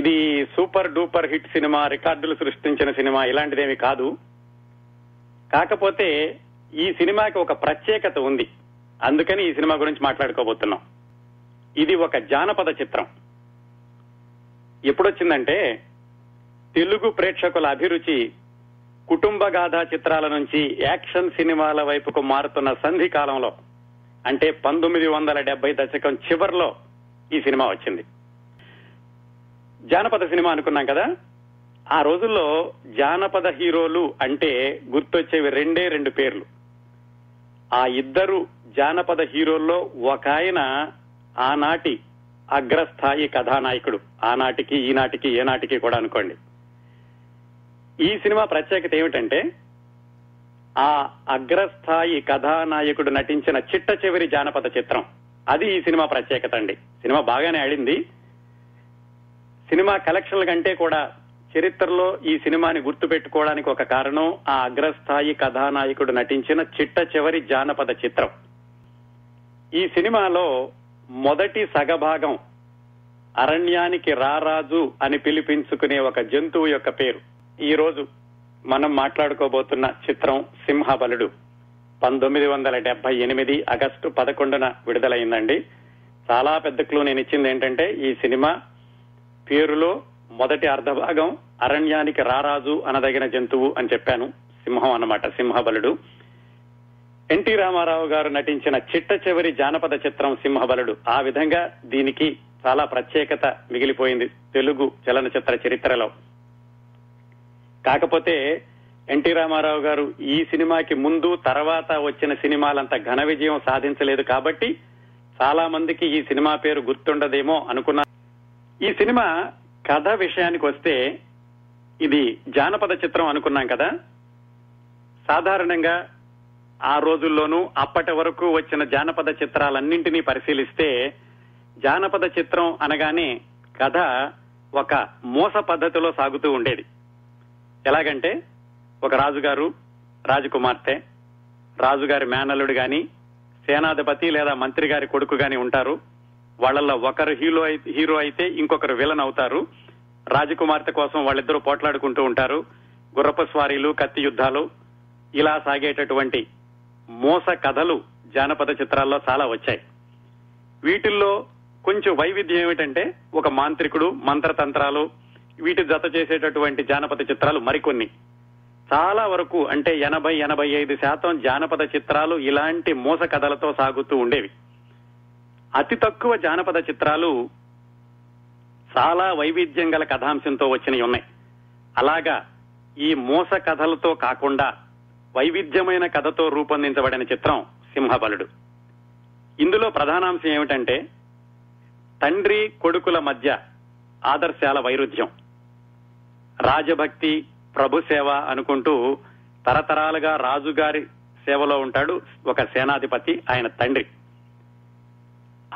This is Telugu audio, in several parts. ఇది సూపర్ డూపర్ హిట్ సినిమా, రికార్డులు సృష్టించిన సినిమా ఇలాంటిదేమీ కాదు. కాకపోతే ఈ సినిమాకి ఒక ప్రత్యేకత ఉంది, అందుకని ఈ సినిమా గురించి మాట్లాడుకోబోతున్నాం. ఇది ఒక జానపద చిత్రం. ఎప్పుడొచ్చిందంటే తెలుగు ప్రేక్షకుల అభిరుచి కుటుంబ గాథా చిత్రాల నుంచి యాక్షన్ సినిమాల వైపుకు మారుతున్న సంధి కాలంలో, అంటే 1970 దశకం చివరిలో ఈ సినిమా వచ్చింది. జానపద సినిమా అనుకున్నాం కదా, ఆ రోజుల్లో జానపద హీరోలు అంటే గుర్తొచ్చేవి రెండే రెండు పేర్లు. ఆ ఇద్దరు జానపద హీరోల్లో ఒక ఆయన ఆనాటి అగ్రస్థాయి కథానాయకుడు, ఆనాటికి ఈనాటికి ఏనాటికి కూడా అనుకోండి. ఈ సినిమా ప్రత్యేకత ఏమిటంటే ఆ అగ్రస్థాయి కథానాయకుడు నటించిన చిట్ట చివరి జానపద చిత్రం, అది ఈ సినిమా ప్రత్యేకత అండి. సినిమా బాగానే ఆడింది. సినిమా కలెక్షన్ల కంటే కూడా చరిత్రలో ఈ సినిమాని గుర్తు పెట్టుకోవడానికి ఒక కారణం ఆ అగ్రస్థాయి కథానాయకుడు నటించిన చిట్ట చివరి జానపద చిత్రం. ఈ సినిమాలో మొదటి సగభాగం అరణ్యానికి రారాజు అని పిలిపించుకునే ఒక జంతువు యొక్క పేరు. ఈ రోజు మనం మాట్లాడుకోబోతున్న చిత్రం సింహబలుడు 1978 ఆగస్టు 11న విడుదలైందండి. చాలా పెద్ద క్లూ నేను ఇచ్చింది ఏంటంటే ఈ సినిమా పేరులో మొదటి అర్ధభాగం అరణ్యానికి రారాజు అనదగిన జంతువు అని చెప్పాను, సింహం అన్నమాట, సింహబలుడు. ఎన్టీ రామారావు గారు నటించిన చిట్ట చివరి జానపద చిత్రం సింహబలుడు. ఆ విధంగా దీనికి చాలా ప్రత్యేకత మిగిలిపోయింది తెలుగు చలనచిత్ర చరిత్రలో. కాకపోతే ఎన్టీ రామారావు గారు ఈ సినిమాకి ముందు తర్వాత వచ్చిన సినిమాలంత ఘన విజయం సాధించలేదు కాబట్టి చాలా మందికి ఈ సినిమా పేరు గుర్తుండదేమో అనుకున్నారు. ఈ సినిమా కథ విషయానికి వస్తే ఇది జానపద చిత్రం అనుకున్నాం కదా, సాధారణంగా ఆ రోజుల్లోనూ అప్పటి వరకు వచ్చిన జానపద చిత్రాలన్నింటినీ పరిశీలిస్తే జానపద చిత్రం అనగానే కథ ఒక మోస పద్ధతిలో సాగుతూ ఉండేది. ఎలాగంటే ఒక రాజుగారు, రాజకుమార్తె, రాజుగారి మేనల్లుడు గాని సేనాధిపతి లేదా మంత్రి గారి కొడుకు గాని ఉంటారు. వాళ్ళల్లో ఒకరు హీరో అయితే ఇంకొకరు విలన్ అవుతారు. రాజకుమార్తె కోసం వాళ్ళిద్దరూ పోట్లాడుకుంటూ ఉంటారు. గుర్రపు స్వారీలు, కత్తి యుద్ధాలు, ఇలా సాగేటటువంటి మోస కథలు జానపద చిత్రాల్లో చాలా వచ్చాయి. వీటిల్లో కొంచెం వైవిధ్యం ఏమిటంటే ఒక మాంత్రికుడు, మంత్రతంత్రాలు, వీటి జత చేసేటటువంటి జానపద చిత్రాలు మరికొన్ని. చాలా వరకు అంటే 80-85% జానపద చిత్రాలు ఇలాంటి మోస కథలతో సాగుతూ ఉండేవి. అతి తక్కువ జానపద చిత్రాలు చాలా వైవిధ్యం గల కథాంశంతో వచ్చినవి ఉన్నాయి. అలాగా ఈ మోస కథలతో కాకుండా వైవిధ్యమైన కథతో రూపొందించబడిన చిత్రం సింహబలుడు. ఇందులో ప్రధానాంశం ఏమిటంటే తండ్రి కొడుకుల మధ్య ఆదర్శాల వైరుధ్యం, రాజభక్తి, ప్రభు సేవ అనుకుంటూ తరతరాలుగా రాజుగారి సేవలో ఉంటాడు ఒక సేనాధిపతి, ఆయన తండ్రి.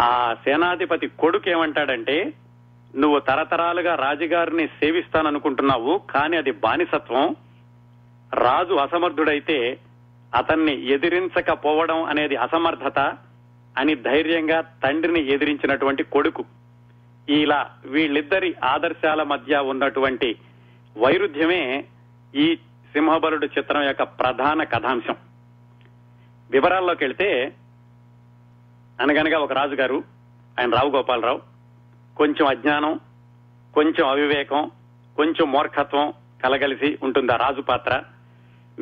ఆ సేనాధిపతి కొడుకు ఏమంటాడంటే నువ్వు తరతరాలుగా రాజుగారిని సేవిస్తాననుకుంటున్నావు, కానీ అది బానిసత్వం. రాజు అసమర్థుడైతే అతన్ని ఎదిరించకపోవడం అనేది అసమర్థత అని ధైర్యంగా తండ్రిని ఎదిరించినటువంటి కొడుకు. ఇలా వీళ్ళిద్దరి ఆదర్శాల మధ్య ఉన్నటువంటి వైరుధ్యమే ఈ సింహబలుడు చిత్రం యొక్క ప్రధాన కథాంశం. వివరాల్లోకి వెళ్తే అనగనగా ఒక రాజుగారు, ఆయన రావు గోపాలరావు, కొంచెం అజ్ఞానం, కొంచెం అవివేకం, కొంచెం మూర్ఖత్వం కలగలిసి ఉంటుంది ఆ రాజు పాత్ర.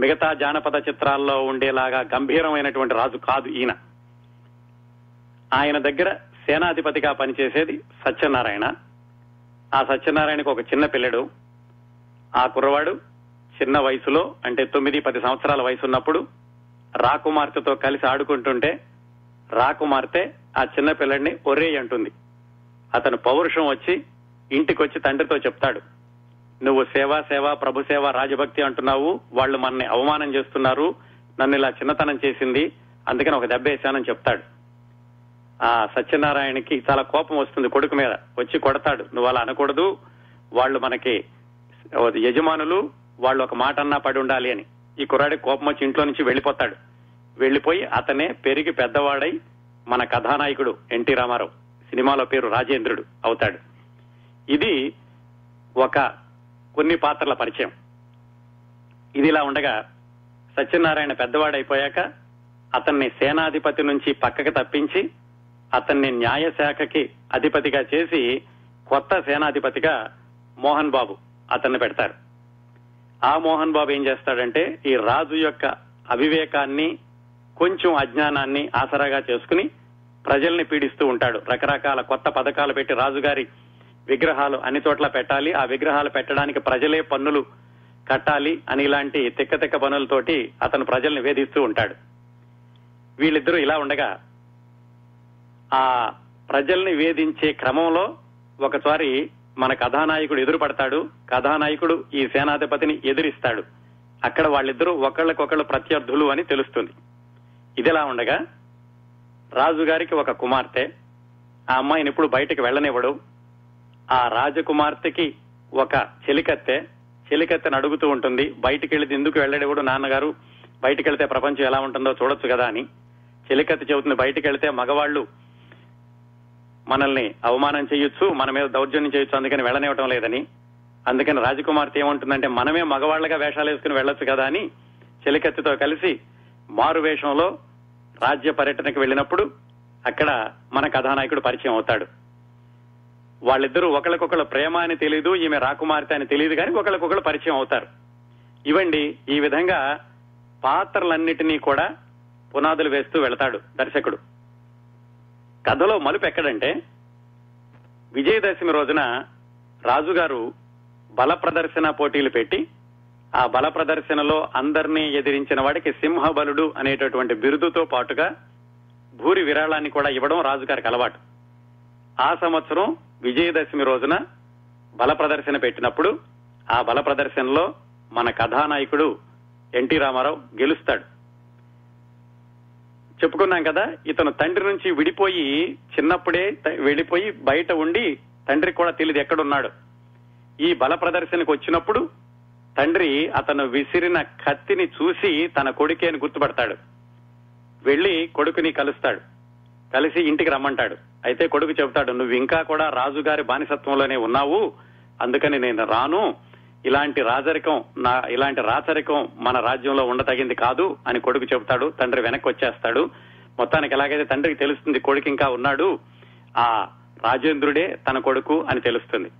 మిగతా జానపద చిత్రాల్లో ఉండేలాగా గంభీరమైనటువంటి రాజు కాదు ఈయన. ఆయన దగ్గర సేనాధిపతిగా పనిచేసేది సత్యనారాయణ. ఆ సత్యనారాయణకు ఒక చిన్న పిల్లడు. ఆ కుర్రవాడు చిన్న వయసులో అంటే 9-10 సంవత్సరాల వయసు ఉన్నప్పుడు రాకుమార్తెతో కలిసి ఆడుకుంటుంటే రాకుమార్తె ఆ చిన్న పిల్లడిని ఒరేయ్ అంటుంది. అతను పౌరుషం వచ్చి ఇంటికొచ్చి తండ్రితో చెప్తాడు, నువ్వు సేవా సేవ, ప్రభు సేవ, రాజభక్తి అంటున్నావు, వాళ్ళు మనని అవమానం చేస్తున్నారు, నన్ను ఇలా చిన్నతనం చేసింది, అందుకని ఒక దెబ్బ వేశానని చెప్తాడు. ఆ సత్యనారాయణకి చాలా కోపం వస్తుంది కొడుకు మీద, వచ్చి కొడతాడు, నువ్వు అలా అనకూడదు, వాళ్ళు మనకి యజమానులు, వాళ్ళు ఒక మాట అన్నా పడి ఉండాలి అని. ఈ కుర్రాడికి కోపం వచ్చి ఇంట్లో నుంచి వెళ్లిపోతాడు. వెళ్లిపోయి అతనే పెరిగి పెద్దవాడై మన కథానాయకుడు ఎన్టీ రామారావు, సినిమాలో పేరు రాజేంద్రుడు అవుతాడు. ఇది ఒక కొన్ని పాత్రల పరిచయం. ఇదిలా ఉండగా సత్యనారాయణ పెద్దవాడైపోయాక అతన్ని సేనాధిపతి నుంచి పక్కకు తప్పించి అతన్ని న్యాయశాఖకి అధిపతిగా చేసి కొత్త సేనాధిపతిగా మోహన్ బాబు అతన్ని పెడతారు. ఆ మోహన్ బాబు ఏం చేస్తాడంటే ఈ రాజు యొక్క అవివేకాన్ని కొంచెం అజ్ఞానాన్ని ఆసరాగా చేసుకుని ప్రజల్ని పీడిస్తూ ఉంటాడు. రకరకాల కొత్త పథకాలు పెట్టి రాజుగారి విగ్రహాలు అన్ని చోట్ల పెట్టాలి, ఆ విగ్రహాలు పెట్టడానికి ప్రజలే పన్నులు కట్టాలి అని ఇలాంటి తిక్క పనులతోటి అతను ప్రజల్ని వేధిస్తూ ఉంటాడు. వీళ్ళిద్దరూ ఇలా ఉండగా ఆ ప్రజల్ని వేధించే క్రమంలో ఒకసారి మన కథానాయకుడు ఎదురుపడతాడు. కథానాయకుడు ఈ సేనాధిపతిని ఎదిరిస్తాడు. అక్కడ వాళ్ళిద్దరూ ఒకళ్ళకొకళ్ళు ప్రత్యర్థులు అని తెలుస్తుంది. ఇదిలా ఉండగా రాజుగారికి ఒక కుమార్తె, ఆ అమ్మాయిని ఇప్పుడు బయటకు వెళ్లనివ్వడు. ఆ రాజకుమార్తెకి ఒక చెలికత్తె, చెలికత్తెను అడుగుతూ ఉంటుంది బయటికి వెళ్తే ఎందుకు వెళ్లనివ్వడు నాన్నగారు, బయటికి వెళ్తే ప్రపంచం ఎలా ఉంటుందో చూడొచ్చు కదా అని. చెలికత్తె చెబుతుంది బయటికి వెళ్తే మగవాళ్లు మనల్ని అవమానం చేయొచ్చు, మన మీద దౌర్జన్యం చేయొచ్చు, అందుకని వెళ్లనివ్వటం లేదని. అందుకని రాజకుమార్తె ఏమంటుందంటే మనమే మగవాళ్లగా వేషాలు వేసుకుని వెళ్లొచ్చు కదా అని చెలికత్తెతో కలిసి మారు వేషంలో రాజ్య పర్యటనకు వెళ్ళినప్పుడు అక్కడ మన కథానాయకుడు పరిచయం అవుతాడు. వాళ్ళిద్దరూ ఒకరికొకరు ప్రేమ అని తెలియదు, ఈమె రాకుమార్తె అని తెలియదు, కానీ ఒకరికొకరు పరిచయం అవుతారు. ఇవ్వండి ఈ విధంగా పాత్రలన్నిటినీ కూడా పునాదులు వేస్తూ వెళతాడు దర్శకుడు. కథలో మలుపు ఎక్కడంటే విజయదశమి రోజున రాజుగారు బల ప్రదర్శన పోటీలు పెట్టి ఆ బల ప్రదర్శనలో అందరినీ ఎదిరించిన వాడికి సింహబలుడు అనేటటువంటి బిరుదుతో పాటుగా భూరి విరాళాన్ని కూడా ఇవ్వడం రాజుగారికి అలవాటు. ఆ సంవత్సరం విజయదశమి రోజున బల ప్రదర్శన పెట్టినప్పుడు ఆ బల ప్రదర్శనలో మన కథానాయకుడు ఎన్టీ రామారావు గెలుస్తాడు. చెప్పుకున్నాం కదా, ఇతను తండ్రి నుంచి విడిపోయి చిన్నప్పుడే వెళ్లిపోయి బయట ఉండి తండ్రికి కూడా తెలియదు ఎక్కడున్నాడు. ఈ బల ప్రదర్శనకు వచ్చినప్పుడు తండ్రి అతను విసిరిన కత్తిని చూసి తన కొడుకే అని గుర్తుపడతాడు. వెళ్లి కొడుకుని కలుస్తాడు, కలిసి ఇంటికి రమ్మంటాడు. అయితే కొడుకు చెబుతాడు నువ్వు ఇంకా కూడా రాజుగారి బానిసత్వంలోనే ఉన్నావు, అందుకని నేను రాను, ఇలాంటి రాచరికం మన రాజ్యంలో ఉండతగింది కాదు అని కొడుకు చెబుతాడు. తండ్రి వెనక్కి వచ్చేస్తాడు. మొత్తానికి ఎలాగైతే తండ్రికి తెలుస్తుంది కొడుకు ఇంకా ఉన్నాడు, ఆ రాజేంద్రుడే తన కొడుకు అని తెలుస్తుంది.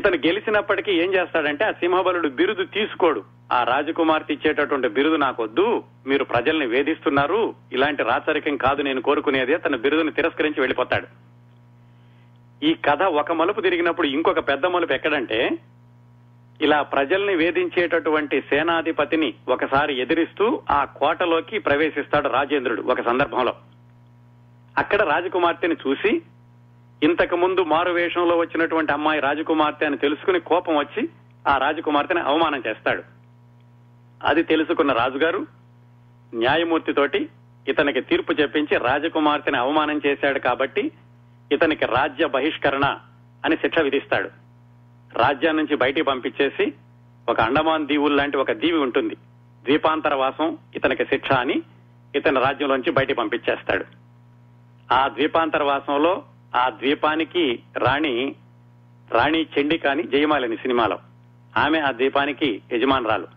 ఇతను గెలిచినప్పటికీ ఏం చేస్తాడంటే ఆ సింహబలుడు బిరుదు తీసుకోడు. ఆ రాజకుమార్తె ఇచ్చేటటువంటి బిరుదు నాకొద్దు, మీరు ప్రజల్ని వేధిస్తున్నారు, ఇలాంటి రాచరికం కాదు నేను కోరుకునేది, తన బిరుదును తిరస్కరించి వెళ్లిపోతాడు. ఈ కథ ఒక మలుపు తిరిగినప్పుడు ఇంకొక పెద్ద మలుపు ఎక్కడంటే ఇలా ప్రజల్ని వేధించేటటువంటి సేనాధిపతిని ఒకసారి ఎదిరిస్తూ ఆ కోటలోకి ప్రవేశిస్తాడు రాజేంద్రుడు. ఒక సందర్భంలో అక్కడ రాజకుమార్తెని చూసి ఇంతకు ముందు మారు వేషంలో వచ్చినటువంటి అమ్మాయి రాజకుమార్తె అని తెలుసుకుని కోపం వచ్చి ఆ రాజకుమార్తెని అవమానం చేస్తాడు. అది తెలుసుకున్న రాజుగారు న్యాయమూర్తితోటి ఇతనికి తీర్పు చెప్పించి రాజకుమార్తెని అవమానం చేశాడు కాబట్టి ఇతనికి రాజ్య బహిష్కరణ అని శిక్ష విధిస్తాడు. రాజ్యం నుంచి బయటికి పంపించేసి ఒక అండమాన్ దీవులు లాంటి ఒక దీవి ఉంటుంది, ద్వీపాంతర వాసం ఇతనికి శిక్ష అని ఇతని రాజ్యంలోంచి బయటికి పంపించేస్తాడు. ఆ ద్వీపాంతర వాసంలో ఆ ద్వీపానికి రాణి చండిక అని జయమాలని సినిమాలో ఆమె ఆ ద్వీపానికి యజమానురాలు.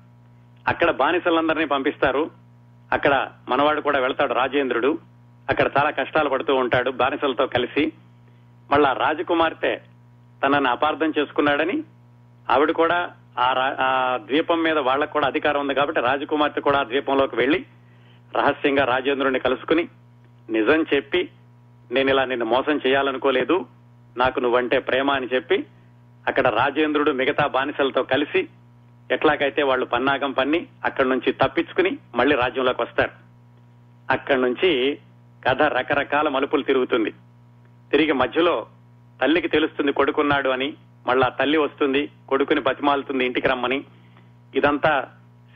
అక్కడ బానిసలందరినీ పంపిస్తారు. అక్కడ మనవాడు కూడా వెళ్తాడు రాజేంద్రుడు. అక్కడ చాలా కష్టాలు పడుతూ ఉంటాడు బానిసలతో కలిసి. మళ్ళా రాజకుమార్తె తనను అపార్థం చేసుకున్నాడని ఆవిడ కూడా ఆ ద్వీపం మీద వాళ్లకు కూడా అధికారం ఉంది కాబట్టి రాజకుమార్తె కూడా ఆ ద్వీపంలోకి వెళ్లి రహస్యంగా రాజేంద్రుడిని కలుసుకుని నిజం చెప్పి నేను ఇలా నిన్ను మోసం చేయాలనుకోలేదు, నాకు నువ్వంటే ప్రేమ అని చెప్పి అక్కడ రాజేంద్రుడు మిగతా బానిసలతో కలిసి ఎట్లాగైతే వాళ్ళు పన్నాగం పన్ని అక్కడి నుంచి తప్పించుకుని మళ్లీ రాజ్యంలోకి వస్తారు. అక్కడి నుంచి కథ రకరకాల మలుపులు తిరుగుతుంది. తిరిగి మధ్యలో తల్లికి తెలుస్తుంది కొడుకున్నాడు అని, మళ్ళా తల్లి వస్తుంది కొడుకుని బతిమాలుతుంది ఇంటికి రమ్మని. ఇదంతా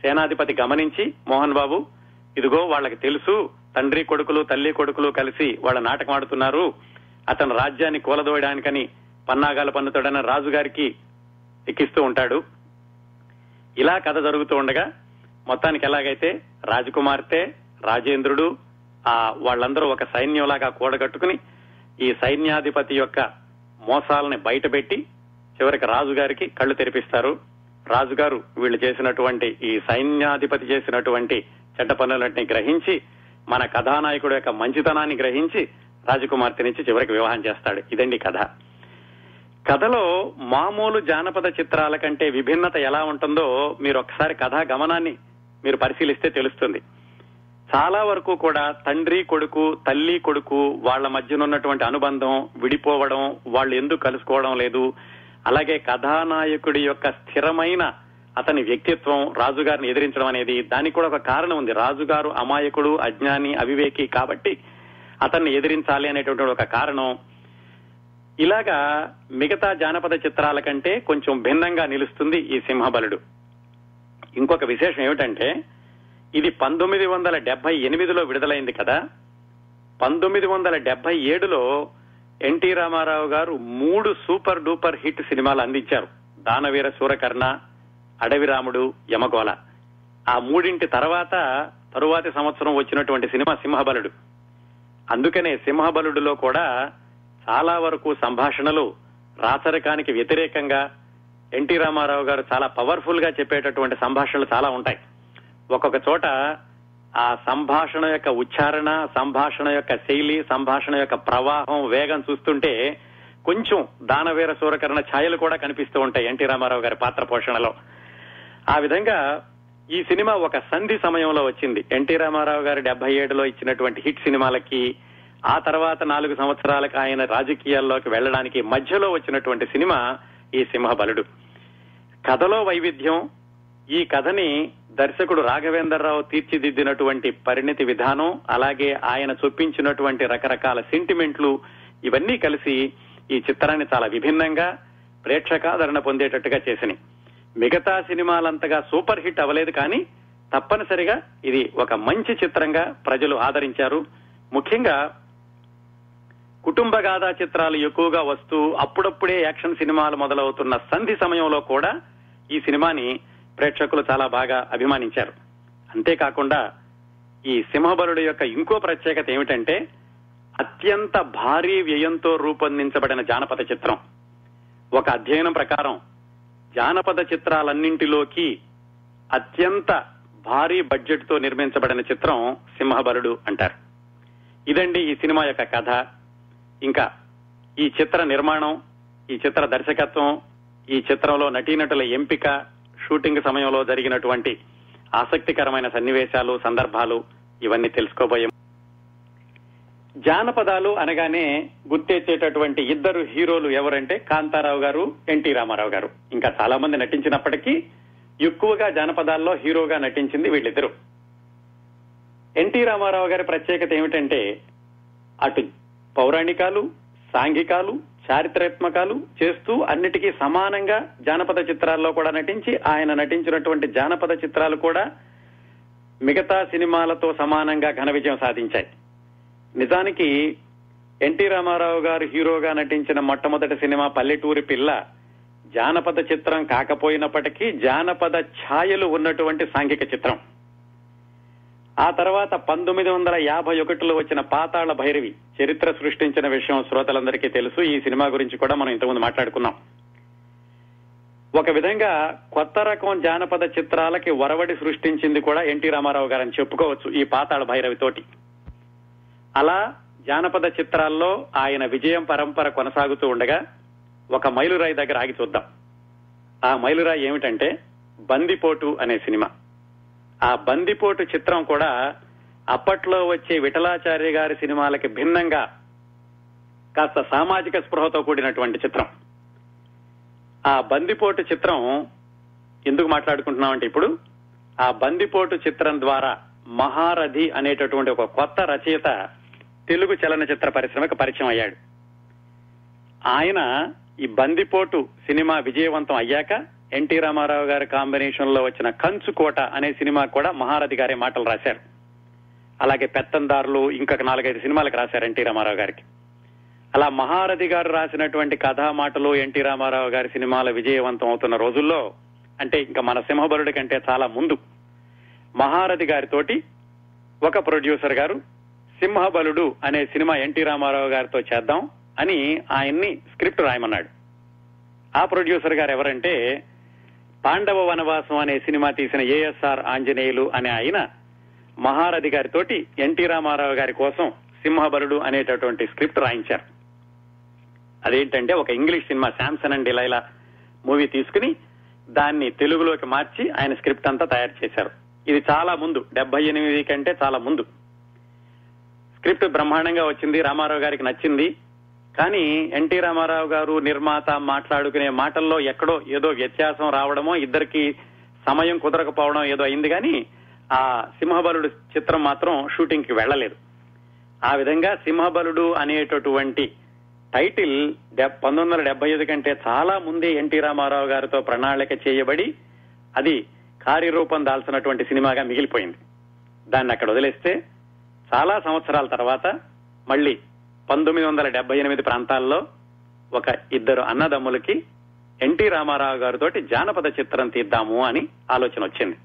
సేనాధిపతి గమనించి మోహన్ బాబు ఇదిగో వాళ్ళకి తెలుసు తండ్రి కొడుకులు తల్లి కొడుకులు కలిసి వాళ్ళ నాటకం ఆడుతున్నారు, అతను రాజ్యాన్ని కూలదోయడానికని పన్నాగాలు పన్నుతాడని రాజుగారికి ఎక్కిస్తూ ఉంటాడు. ఇలా కథ జరుగుతూ ఉండగా మొత్తానికి ఎలాగైతే రాజకుమార్తె రాజేంద్రుడు వాళ్ళందరూ ఒక సైన్యంలాగా కూడగట్టుకుని ఈ సైన్యాధిపతి యొక్క మోసాలని బయటపెట్టి చివరికి రాజుగారికి కళ్లు తెరిపిస్తారు. రాజుగారు వీళ్ళు చేసినటువంటి ఈ సైన్యాధిపతి చేసినటువంటి చెడ్డ పనులన్నింటినీ గ్రహించి, మన కథానాయకుడు యొక్క మంచితనాన్ని గ్రహించి రాజకుమార్తె నుంచి చివరికి వివాహం చేస్తాడు. ఇదండి కథ. కథలో మామూలు జానపద చిత్రాల కంటే విభిన్నత ఎలా ఉంటుందో మీరు ఒకసారి కథా గమనాన్ని మీరు పరిశీలిస్తే తెలుస్తుంది. చాలా వరకు కూడా తండ్రి కొడుకు, తల్లి కొడుకు వాళ్ల మధ్యనున్నటువంటి అనుబంధం, విడిపోవడం, వాళ్ళు ఎందుకు కలుసుకోవడం లేదు, అలాగే కథానాయకుడి యొక్క స్థిరమైన అతని వ్యక్తిత్వం, రాజుగారిని ఎదిరించడం అనేది, దానికి కూడా ఒక కారణం ఉంది. రాజుగారు అమాయకుడు, అజ్ఞాని, అవివేకి కాబట్టి అతన్ని ఎదిరించాలి అనేటువంటి ఒక కారణం. ఇలాగా మిగతా జానపద చిత్రాల కంటే కొంచెం భిన్నంగా నిలుస్తుంది ఈ సింహబలుడు. ఇంకొక విశేషం ఏమిటంటే, ఇది 1978లో విడుదలైంది కదా. 1977లో ఎన్టీ రామారావు గారు 3 సూపర్ డూపర్ హిట్ సినిమాలు అందించారు. దానవీర శూరకర్ణ, అడవి రాముడు, యమగోళ. ఆ మూడింటి తరువాతి సంవత్సరం వచ్చినటువంటి సినిమా సింహబలుడు. అందుకనే సింహబలుడులో కూడా చాలా వరకు సంభాషణలు రాచరికానికి వ్యతిరేకంగా ఎన్టీ రామారావు గారు చాలా పవర్ఫుల్ గా చెప్పేటటువంటి సంభాషణలు చాలా ఉంటాయి. ఒక్కొక్క చోట ఆ సంభాషణ యొక్క ఉచ్చారణ, సంభాషణ యొక్క శైలి, సంభాషణ యొక్క ప్రవాహం, వేగం చూస్తుంటే కొంచెం దానవీర శూరకర్ణ ఛాయలు కూడా కనిపిస్తూ ఉంటాయి ఎన్టీ రామారావు గారి పాత్ర పోషణలో. ఆ విధంగా ఈ సినిమా ఒక సంధి సమయంలో వచ్చింది. ఎన్టీ రామారావు గారు 77లో ఇచ్చినటువంటి హిట్ సినిమాలకి, ఆ తర్వాత 4 సంవత్సరాలకు ఆయన రాజకీయాల్లోకి వెళ్లడానికి మధ్యలో వచ్చినటువంటి సినిమా ఈ సింహబలుడు. కథలో వైవిధ్యం, ఈ కథని దర్శకుడు రాఘవేంద్రరావు తీర్చిదిద్దినటువంటి పరిణితి విధానం, అలాగే ఆయన చొప్పించినటువంటి రకరకాల సెంటిమెంట్లు, ఇవన్నీ కలిసి ఈ చిత్రాన్ని చాలా విభిన్నంగా ప్రేక్షకాదరణ పొందేటట్టుగా చేసినాయి. మిగతా సినిమాలంతగా సూపర్ హిట్ అవ్వలేదు, కానీ తప్పనిసరిగా ఇది ఒక మంచి చిత్రంగా ప్రజలు ఆదరించారు. ముఖ్యంగా కుటుంబ గాథా చిత్రాలు ఎక్కువగా వస్తూ అప్పుడప్పుడే యాక్షన్ సినిమాలు మొదలవుతున్న సంధి సమయంలో కూడా ఈ సినిమాని ప్రేక్షకులు చాలా బాగా అభిమానించారు. అంతేకాకుండా ఈ సింహబలుడు యొక్క ఇంకో ప్రత్యేకత ఏమిటంటే, అత్యంత భారీ వ్యయంతో రూపొందించబడిన జానపద చిత్రం. ఒక అధ్యయనం ప్రకారం జానపద చిత్రాలన్నింటిలోకి అత్యంత భారీ బడ్జెట్ తో నిర్మించబడిన చిత్రం సింహబలుడు అంటారు. ఇదండి ఈ సినిమా యొక్క కథ. ఇంకా ఈ చిత్ర నిర్మాణం, ఈ చిత్ర దర్శకత్వం, ఈ చిత్రంలో నటీనటుల ఎంపిక, షూటింగ్ సమయంలో జరిగినటువంటి ఆసక్తికరమైన సన్నివేశాలు, సందర్భాలు, ఇవన్నీ తెలుసుకోబోయే. జానపదాలు అనగానే గుర్తెచ్చేటటువంటి 2 హీరోలు ఎవరంటే కాంతారావు గారు, ఎన్టీ రామారావు గారు. ఇంకా చాలా మంది నటించినప్పటికీ ఎక్కువగా జానపదాల్లో హీరోగా నటించింది వీళ్ళిద్దరు. ఎన్టీ రామారావు గారి ప్రత్యేకత ఏమిటంటే, అటు పౌరాణికాలు, సాంఘికాలు, చారిత్రాత్మకాలు చేస్తూ అన్నిటికీ సమానంగా జానపద చిత్రాల్లో కూడా నటించి, ఆయన నటించినటువంటి జానపద చిత్రాలు కూడా మిగతా సినిమాలతో సమానంగా ఘన విజయం సాధించాయి. నిజానికి ఎన్టీ రామారావు గారు హీరోగా నటించిన మొట్టమొదటి సినిమా పల్లెటూరి పిల్ల జానపద చిత్రం కాకపోయినప్పటికీ జానపద ఛాయలు ఉన్నటువంటి సాంఘిక చిత్రం. ఆ తర్వాత 1951లో వచ్చిన పాతాళ భైరవి చరిత్ర సృష్టించిన విషయం శ్రోతలందరికీ తెలుసు. ఈ సినిమా గురించి కూడా మనం ఇంతకుముందు మాట్లాడుకున్నాం. ఒక విధంగా కొత్త రకం జానపద చిత్రాలకి వరవడి సృష్టించింది కూడా ఎన్టీ రామారావు గారని చెప్పుకోవచ్చు ఈ పాతాళ భైరవి తోటి. అలా జానపద చిత్రాల్లో ఆయన విజయం పరంపర కొనసాగుతూ ఉండగా ఒక మైలురాయి దగ్గర ఆగి చూద్దాం. ఆ మైలురాయి ఏమిటంటే బందిపోటు అనే సినిమా. ఆ బందిపోటు చిత్రం కూడా అప్పట్లో వచ్చే విఠలాచార్య గారి సినిమాలకి భిన్నంగా కాస్త సామాజిక స్పృహతో కూడినటువంటి చిత్రం. ఆ బందిపోటు చిత్రం ఎందుకు మాట్లాడుకుంటున్నామంటే, ఇప్పుడు ఆ బందిపోటు చిత్రం ద్వారా మహారథి అనేటటువంటి ఒక కొత్త రచయిత తెలుగు చలనచిత్ర పరిశ్రమకు పరిచయం అయ్యాడు. ఆయన ఈ బందిపోటు సినిమా విజయవంతం అయ్యాక ఎన్టీ రామారావు గారి కాంబినేషన్ లో వచ్చిన కంచుకోట అనే సినిమా కూడా మహారథి గారే మాటలు రాశారు. అలాగే పెత్తందారులు, ఇంకొక 4-5 సినిమాలకు రాశారు ఎన్టీ రామారావు గారికి. అలా మహారథి గారు రాసినటువంటి కథా మాటలు ఎన్టీ రామారావు గారి సినిమాలు విజయవంతం అవుతున్న రోజుల్లో, అంటే ఇంకా మన సింహబలుడి కంటే చాలా ముందు, మహారథి గారితోటి ఒక ప్రొడ్యూసర్ గారు సింహబలుడు అనే సినిమా ఎన్టీ రామారావు గారితో చేద్దాం అని ఆయన్ని స్క్రిప్ట్ రాయమన్నాడు. ఆ ప్రొడ్యూసర్ గారు ఎవరంటే పాండవ వనవాసం అనే సినిమా తీసిన ఏఎస్ఆర్ ఆంజనేయులు అనే ఆయన మహారథి గారితోటి ఎన్టీ రామారావు గారి కోసం సింహబలుడు అనేటటువంటి స్క్రిప్ట్ రాయించారు. అదేంటంటే ఒక English cinema Samson and Delilah movie తీసుకుని దాన్ని తెలుగులోకి మార్చి ఆయన స్క్రిప్ట్ అంతా తయారు చేశారు. ఇది చాలా ముందు 78 కంటే చాలా ముందు. స్క్రిప్ట్ బ్రహ్మాండంగా వచ్చింది, రామారావు గారికి నచ్చింది. కానీ ఎన్టీ రామారావు గారు నిర్మాత మాట్లాడుకునే మాటల్లో ఎక్కడో ఏదో వ్యత్యాసం రావడమో, ఇద్దరికి సమయం కుదరకపోవడం ఏదో అయింది. కానీ ఆ సింహబలుడు చిత్రం మాత్రం షూటింగ్ కి వెళ్లలేదు. ఆ విధంగా సింహబలుడు అనేటటువంటి టైటిల్ 1975 కంటే చాలా ముందే ఎన్టీ రామారావు గారితో ప్రణాళిక చేయబడి అది కార్యరూపం దాల్సినటువంటి సినిమాగా మిగిలిపోయింది. దాన్ని అక్కడ వదిలేస్తే చాలా సంవత్సరాల తర్వాత మళ్లీ 1978 ప్రాంతాల్లో ఒక ఇద్దరు అన్నదమ్ములకి ఎన్టీ రామారావు గారితో జానపద చిత్రం తీద్దాము అని ఆలోచన వచ్చింది.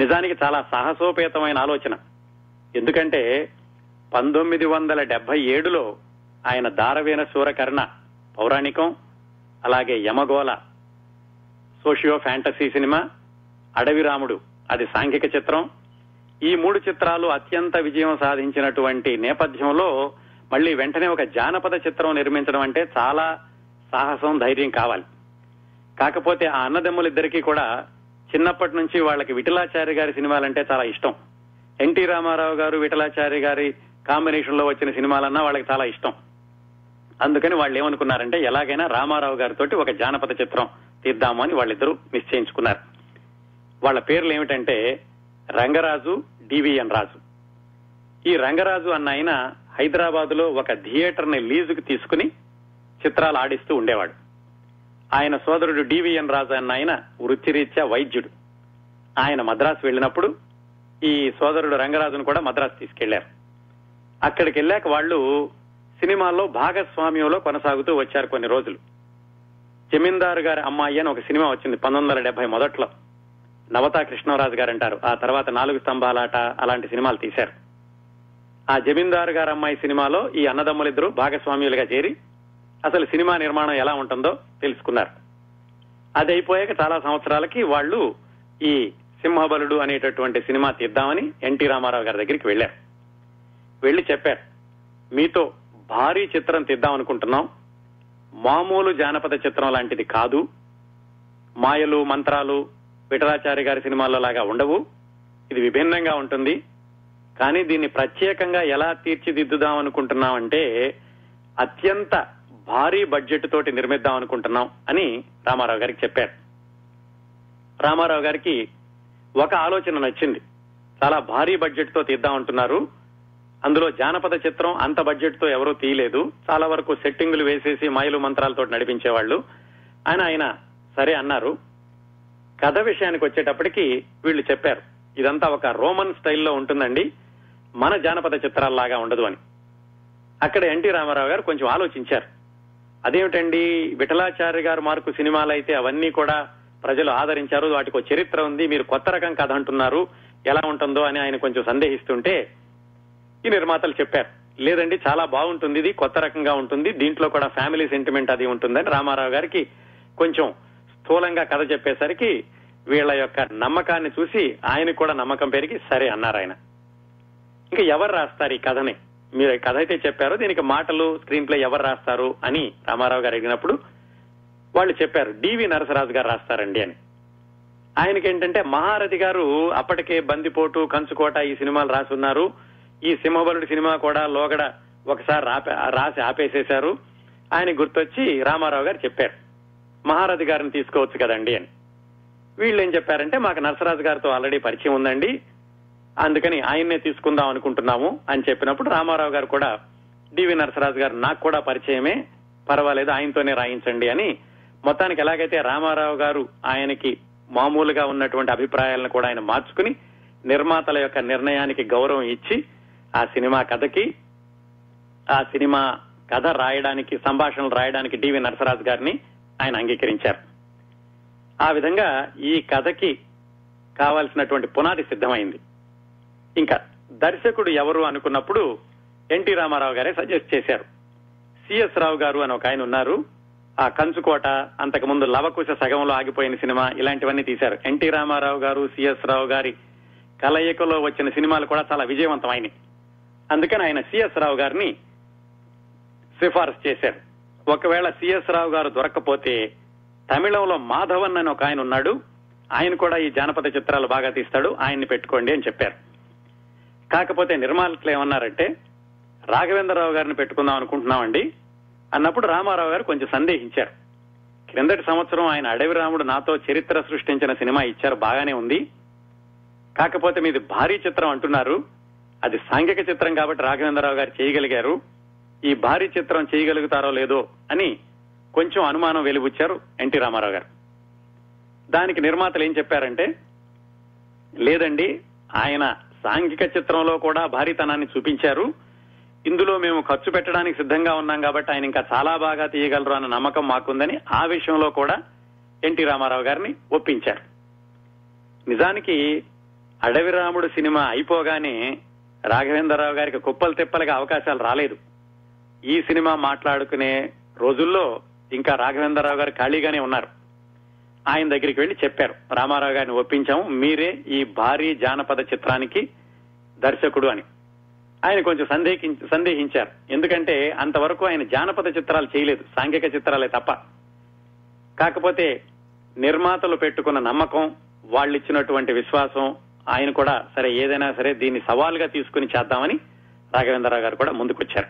నిజానికి చాలా సాహసోపేతమైన ఆలోచన. ఎందుకంటే 1977లో ఆయన దానవీర శూరకర్ణ పౌరాణికం, అలాగే యమగోళ సోషియో ఫ్యాంటసీ సినిమా, అడవి రాముడు అది సాంఘిక చిత్రం, ఈ మూడు చిత్రాలు అత్యంత విజయం సాధించినటువంటి నేపథ్యంలో మళ్లీ వెంటనే ఒక జానపద చిత్రం నిర్మించడం అంటే చాలా సాహసం, ధైర్యం కావాలి. కాకపోతే ఆ అన్నదమ్ములిద్దరికీ కూడా చిన్నప్పటి నుంచి వాళ్ళకి విఠలాచార్య గారి సినిమాలంటే చాలా ఇష్టం. ఎన్టీ రామారావు గారు విఠలాచార్య గారి కాంబినేషన్ లో వచ్చిన సినిమాలన్నా వాళ్ళకి చాలా ఇష్టం. అందుకని వాళ్ళు ఏమనుకున్నారంటే ఎలాగైనా రామారావు గారితో ఒక జానపద చిత్రం తీద్దాము అని వాళ్ళిద్దరూ నిశ్చయించుకున్నారు. వాళ్ళ పేర్లు ఏమిటంటే రంగరాజు, డివిఎన్ రాజు. ఈ రంగరాజు అన్న ఆయన హైదరాబాద్ లో ఒక థియేటర్ ని లీజుకు తీసుకుని చిత్రాలు ఆడిస్తూ ఉండేవాడు. ఆయన సోదరుడు డివిఎన్ రాజు అన్న ఆయన వృత్తిరీత్యా వైద్యుడు. ఆయన మద్రాసు వెళ్ళినప్పుడు ఈ సోదరుడు రంగరాజును కూడా మద్రాసు తీసుకెళ్లారు. అక్కడికి వెళ్ళాక వాళ్ళు సినిమాల్లో భాగస్వామ్యంలో కొనసాగుతూ వచ్చారు కొన్ని రోజులు. జమీందారు గారి అమ్మాయి అని ఒక సినిమా వచ్చింది 1970 మొదట్లో. నవతా కృష్ణరాజు గారు అంటారు. ఆ తర్వాత 4 స్తంభాలాట అలాంటి సినిమాలు తీశారు. ఆ జమీందారు గారి అమ్మాయి సినిమాలో ఈ అన్నదమ్ములిద్దరూ భాగస్వామ్యులుగా చేరి అసలు సినిమా నిర్మాణం ఎలా ఉంటుందో తెలుసుకున్నారు. అది అయిపోయాక చాలా సంవత్సరాలకి వాళ్ళు ఈ సింహబలుడు అనేటటువంటి సినిమా తీద్దామని ఎన్టీ రామారావు గారి దగ్గరికి వెళ్లారు. వెళ్లి చెప్పారు, మీతో భారీ చిత్రం తీద్దామనుకుంటున్నాం, మామూలు జానపద చిత్రం లాంటిది కాదు, మాయలు మంత్రాలు విఠలాచార్య గారి సినిమాల్లో లాగా ఉండవు, ఇది విభిన్నంగా ఉంటుంది. కానీ దీన్ని ప్రత్యేకంగా ఎలా తీర్చిదిద్దుదాం అనుకుంటున్నామంటే అత్యంత భారీ బడ్జెట్ తోటి నిర్మిద్దాం అనుకుంటున్నాం అని రామారావు గారికి చెప్పారు. రామారావు గారికి ఒక ఆలోచన నచ్చింది. చాలా భారీ బడ్జెట్ తో తీద్దామంటున్నారు, అందులో జానపద చిత్రం అంత బడ్జెట్ తో ఎవరూ తీయలేదు, చాలా వరకు సెట్టింగులు వేసేసి మాయలు మంత్రాలతో నడిపించేవాళ్లు అని ఆయన సరే అన్నారు. కథ విషయానికి వచ్చేటప్పటికి వీళ్లు చెప్పారు, ఇదంతా ఒక రోమన్ స్టైల్లో ఉంటుందండి, మన జానపద చిత్రాల్లాగా ఉండదు అని. అక్కడ ఎన్టీ రామారావు గారు కొంచెం ఆలోచించారు. అదేమిటండి, విఠలాచార్య గారు మార్కు సినిమాలైతే అవన్నీ కూడా ప్రజలు ఆదరించారు, వాటికి ఒక చరిత్ర ఉంది, మీరు కొత్త రకం కథ అంటున్నారు, ఎలా ఉంటుందో అని ఆయన కొంచెం సందేహిస్తుంటే ఈ నిర్మాతలు చెప్పారు, లేదండి చాలా బాగుంటుంది, ఇది కొత్త రకంగా ఉంటుంది, దీంట్లో కూడా ఫ్యామిలీ సెంటిమెంట్ అది ఉంటుందని రామారావు గారికి కొంచెం స్థూలంగా కథ చెప్పేసరికి వీళ్ల యొక్క నమ్మకాన్ని చూసి ఆయనకు కూడా నమ్మకం పెరిగి సరే అన్నారు ఆయన. ఇంకా ఎవరు రాస్తారు ఈ కథని, మీరు కథ అయితే చెప్పారు, దీనికి మాటలు స్క్రీన్ ప్లే ఎవరు రాస్తారు అని రామారావు గారు అడిగినప్పుడు వాళ్ళు చెప్పారు, డివి నరసరాజు గారు రాస్తారండి అని. ఆయనకేంటంటే మహారథి గారు అప్పటికే బందిపోటు, కంచుకోట ఈ సినిమాలు రాసున్నారు, ఈ సింహబలుడు సినిమా కూడా లోగడ ఒకసారి రాసి ఆపేసేశారు, ఆయన గుర్తొచ్చి రామారావు గారు చెప్పారు మహారథి గారిని తీసుకోవచ్చు కదండి అని. వీళ్ళు ఏం చెప్పారంటే మాకు నరసరాజు గారితో ఆల్రెడీ పరిచయం ఉందండి, అందుకని ఆయన్నే తీసుకుందాం అనుకుంటున్నాము అని చెప్పినప్పుడు రామారావు గారు కూడా డివి నరసరాజు గారు నాకు కూడా పరిచయమే, పర్వాలేదు ఆయనతోనే రాయించండి అని. మొత్తానికి ఎలాగైతే రామారావు గారు ఆయనకి మామూలుగా ఉన్నటువంటి అభిప్రాయాలను కూడా ఆయన మార్చుకుని నిర్మాతల యొక్క నిర్ణయానికి గౌరవం ఇచ్చి ఆ సినిమా కథ రాయడానికి, సంభాషణలు రాయడానికి డివి నరసరాజు గారిని ఆయన అంగీకరించారు. ఆ విధంగా ఈ కథకి కావాల్సినటువంటి పునాది సిద్ధమైంది. ఇంకా దర్శకుడు ఎవరు అనుకున్నప్పుడు ఎన్టీ రామారావు గారే సజెస్ట్ చేశారు. సిఎస్ రావు గారు అని ఒక ఆయన ఉన్నారు, ఆ కంచుకోట, అంతకుముందు లవకుశ సగంలో ఆగిపోయిన సినిమా, ఇలాంటివన్నీ తీశారు. ఎన్టీ రామారావు గారు, సిఎస్ రావు గారి కలయికలో వచ్చిన సినిమాలు కూడా చాలా విజయవంతమైన, అందుకని ఆయన సిఎస్ రావు గారిని సిఫారసు చేశారు. ఒకవేళ సిఎస్ రావు గారు దొరక్కపోతే తమిళంలో మాధవన్ అని ఒక ఆయన ఉన్నాడు, ఆయన కూడా ఈ జానపద చిత్రాలు బాగా తీస్తాడు, ఆయన్ని పెట్టుకోండి అని చెప్పారు. కాకపోతే నిర్మాతలు ఏమన్నారంటే, రాఘవేంద్రరావు గారిని పెట్టుకుందాం అనుకుంటున్నామండి అన్నప్పుడు రామారావు గారు కొంచెం సందేహించారు. క్రిందటి సంవత్సరం ఆయన అడవి రాముడు నాతో చరిత్ర సృష్టించిన సినిమా ఇచ్చారు, బాగానే ఉంది, కాకపోతే మీది భారీ చిత్రం అంటున్నారు, అది సాంఘిక చిత్రం కాబట్టి రాఘవేంద్రరావు గారు చేయగలిగారు, ఈ భారీ చిత్రం చేయగలుగుతారో లేదో అని కొంచెం అనుమానం వెలిబుచ్చారు ఎన్టీ రామారావు గారు. దానికి నిర్మాతలు ఏం చెప్పారంటే, లేదండి, ఆయన సాంఘిక చిత్రంలో కూడా భారీతనాన్ని చూపించారు, ఇందులో మేము ఖర్చు పెట్టడానికి సిద్ధంగా ఉన్నాం కాబట్టి ఆయన ఇంకా చాలా బాగా తీయగలరు అన్న నమ్మకం మాకుందని ఆ విషయంలో కూడా ఎన్టీ రామారావు గారిని ఒప్పించారు. నిజానికి అడవిరాముడు సినిమా అయిపోగానే రాఘవేంద్రరావు గారికి కుప్పలు తెప్పలుగా అవకాశాలు రాలేదు. ఈ సినిమా మాట్లాడుకునే రోజుల్లో ఇంకా రాఘవేంద్రరావు గారు ఖాళీగానే ఉన్నారు. ఆయన దగ్గరికి వెళ్లి చెప్పారు, రామారావు గారిని ఒప్పించాము, మీరే ఈ భారీ జానపద చిత్రానికి దర్శకుడు అని. ఆయన కొంచెం సందేహించారు, ఎందుకంటే అంతవరకు ఆయన జానపద చిత్రాలు చేయలేదు, సాంఘిక చిత్రాలే తప్ప. కాకపోతే నిర్మాతలు పెట్టుకున్న నమ్మకం, వాళ్ళిచ్చినటువంటి విశ్వాసం, ఆయన కూడా సరే ఏదైనా సరే దీన్ని సవాల్గా తీసుకుని చేద్దామని రాఘవేంద్రరావు గారు కూడా ముందుకొచ్చారు.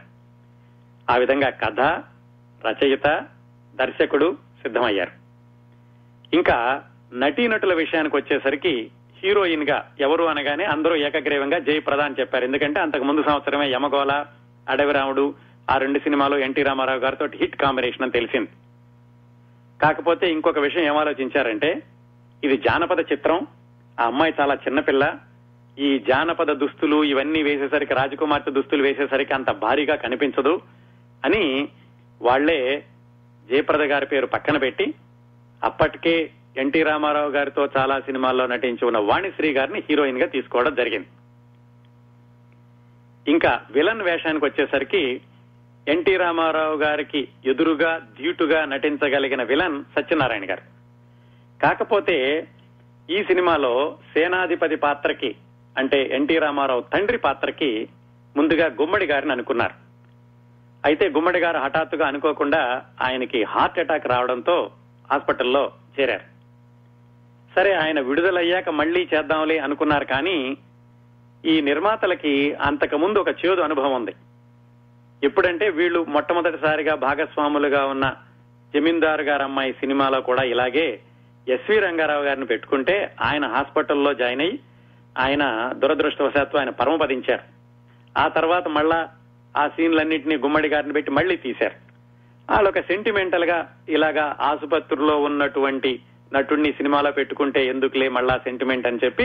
ఆ విధంగా కథ, రచయిత, దర్శకుడు సిద్ధమయ్యారు. ఇంకా నటీనటుల విషయానికి వచ్చేసరికి హీరోయిన్ గా ఎవరు అనగానే అందరూ ఏకగ్రీవంగా జయప్రద అని చెప్పారు. ఎందుకంటే అంతకు ముందు సంవత్సరమే యమగోళ, అడవి రాముడు, ఆ రెండు సినిమాలు ఎన్టీ రామారావు గారితో హిట్ కాంబినేషన్ అని తెలిసింది. కాకపోతే ఇంకొక విషయం ఏమాలోచించారంటే, ఇది జానపద చిత్రం, ఆ అమ్మాయి చాలా చిన్నపిల్ల, ఈ జానపద దుస్తులు ఇవన్నీ వేసేసరికి, రాజకుమార్తె దుస్తులు వేసేసరికి అంత భారీగా కనిపించదు అని వాళ్లే జయప్రద గారి పేరు పక్కన పెట్టి, అప్పటికే ఎన్టీ రామారావు గారితో చాలా సినిమాల్లో నటించి ఉన్న వాణిశ్రీ గారిని హీరోయిన్ గా తీసుకోవడం జరిగింది. ఇంకా విలన్ వేషానికి వచ్చేసరికి ఎన్టీ రామారావు గారికి ఎదురుగా ధీటుగా నటించగలిగిన విలన్ సత్యనారాయణ గారు. కాకపోతే ఈ సినిమాలో సేనాధిపతి పాత్రకి, అంటే ఎన్టీ రామారావు తండ్రి పాత్రకి ముందుగా గుమ్మడి గారిని అనుకున్నారు. అయితే గుమ్మడి గారు హఠాత్తుగా అనుకోకుండా ఆయనకి హార్ట్ అటాక్ రావడంతో హాస్పిటల్లో చేరారు. సరే, ఆయన విడుదలయ్యాక మళ్లీ చేద్దాంలే అనుకున్నారు. కానీ ఈ నిర్మాతలకి అంతకుముందు ఒక చేదు అనుభవం ఉంది. ఎప్పుడంటే, వీళ్ళు మొట్టమొదటిసారిగా భాగస్వాములుగా ఉన్న జమీందారు గారి అమ్మాయి సినిమాలో కూడా ఇలాగే ఎస్వి రంగారావు గారిని పెట్టుకుంటే ఆయన హాస్పిటల్లో జాయిన్ అయ్యి ఆయన దురదృష్టవశాత్తు ఆయన పరమపదించారు. ఆ తర్వాత మళ్ళా ఆ సీన్లన్నింటినీ గుమ్మడి గారిని పెట్టి మళ్లీ తీశారు. వాళ్ళొక సెంటిమెంటల్ గా ఇలాగా ఆసుపత్రిలో ఉన్నటువంటి నటుడిని సినిమాలో పెట్టుకుంటే ఎందుకులే మళ్ళా సెంటిమెంట్ అని చెప్పి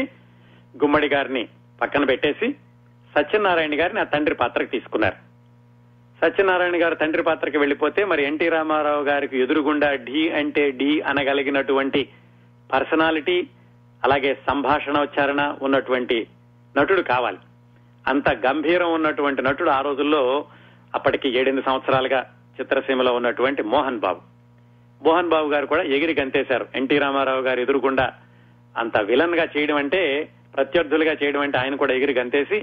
గుమ్మడి గారిని పక్కన పెట్టేసి సత్యనారాయణ గారిని ఆ తండ్రి పాత్రకు తీసుకున్నారు. సత్యనారాయణ గారు తండ్రి పాత్రకి వెళ్లిపోతే మరి ఎన్టీ రామారావు గారికి ఎదురుగుండా ఢీ అంటే ఢీ అనగలిగినటువంటి పర్సనాలిటీ, అలాగే సంభాషణోచ్చారణ ఉన్నటువంటి నటుడు కావాలి. అంత గంభీరం ఉన్నటువంటి నటుడు ఆ రోజుల్లో అప్పటికి 7-8 సంవత్సరాలుగా చిత్రసీమలో ఉన్నటువంటి మోహన్ బాబు గారు కూడా ఎగిరి గంతేశారు. ఎన్టీ రామారావు గారు ఎదురుకుండా అంత విలన్ గా చేయడం అంటే, ప్రత్యర్థులుగా చేయడం అంటే ఆయన కూడా ఎగిరి గంతేసి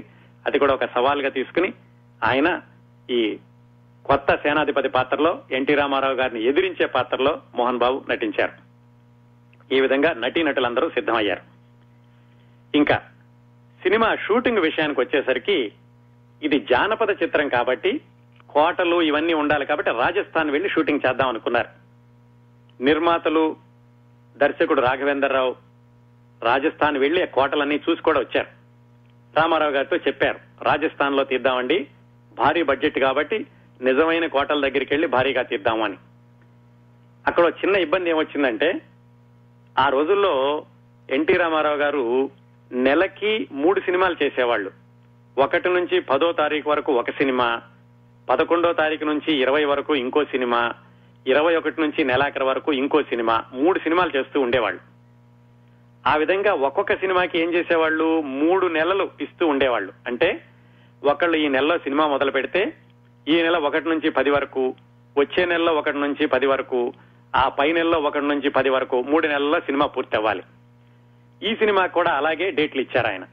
అది కూడా ఒక సవాల్గా తీసుకుని ఆయన ఈ కొత్త సేనాధిపతి పాత్రలో ఎన్టీ రామారావు గారిని ఎదిరించే పాత్రలో మోహన్ బాబు నటించారు. ఈ విధంగా నటీనటులందరూ సిద్ధమయ్యారు. ఇంకా సినిమా షూటింగ్ విషయానికి వచ్చేసరికి, ఇది జానపద చిత్రం కాబట్టి కోటలు ఇవన్నీ ఉండాలి కాబట్టి రాజస్థాన్ వెళ్లి షూటింగ్ చేద్దాం అనుకున్నారు. నిర్మాతలు, దర్శకుడు రాఘవేంద్రరావు రాజస్థాన్ వెళ్లి ఆ కోటలన్నీ చూసి కూడా వచ్చారు. రామారావు గారితో చెప్పారు, రాజస్థాన్ లో తీద్దామండి, భారీ బడ్జెట్ కాబట్టి నిజమైన కోటల దగ్గరికి వెళ్లి భారీగా తీద్దామని. అక్కడ చిన్న ఇబ్బంది ఏమొచ్చిందంటే, ఆ రోజుల్లో ఎన్టీ రామారావు గారు నెలకి 3 సినిమాలు చేసేవాళ్లు. 1 నుంచి 10వ తారీఖు వరకు ఒక సినిమా, 11వ తారీఖు నుంచి 20 వరకు ఇంకో సినిమా, 21 నుంచి నెలాఖరు వరకు ఇంకో సినిమా, 3 సినిమాలు చేస్తూ ఉండేవాళ్లు. ఆ విధంగా ఒక్కొక్క సినిమాకి ఏం చేసేవాళ్లు, 3 నెలలు ఇస్తూ ఉండేవాళ్లు. అంటే ఒకళ్ళు ఈ నెలలో సినిమా మొదలు పెడితే ఈ నెల 1 నుంచి 10 వరకు, వచ్చే నెలలో 1 నుంచి 10 వరకు, ఆ పై నెలలో 1 నుంచి 10 వరకు 3 నెలల్లో సినిమా పూర్తి అవ్వాలి. ఈ సినిమా కూడా అలాగే డేట్లు ఇచ్చారు ఆయన.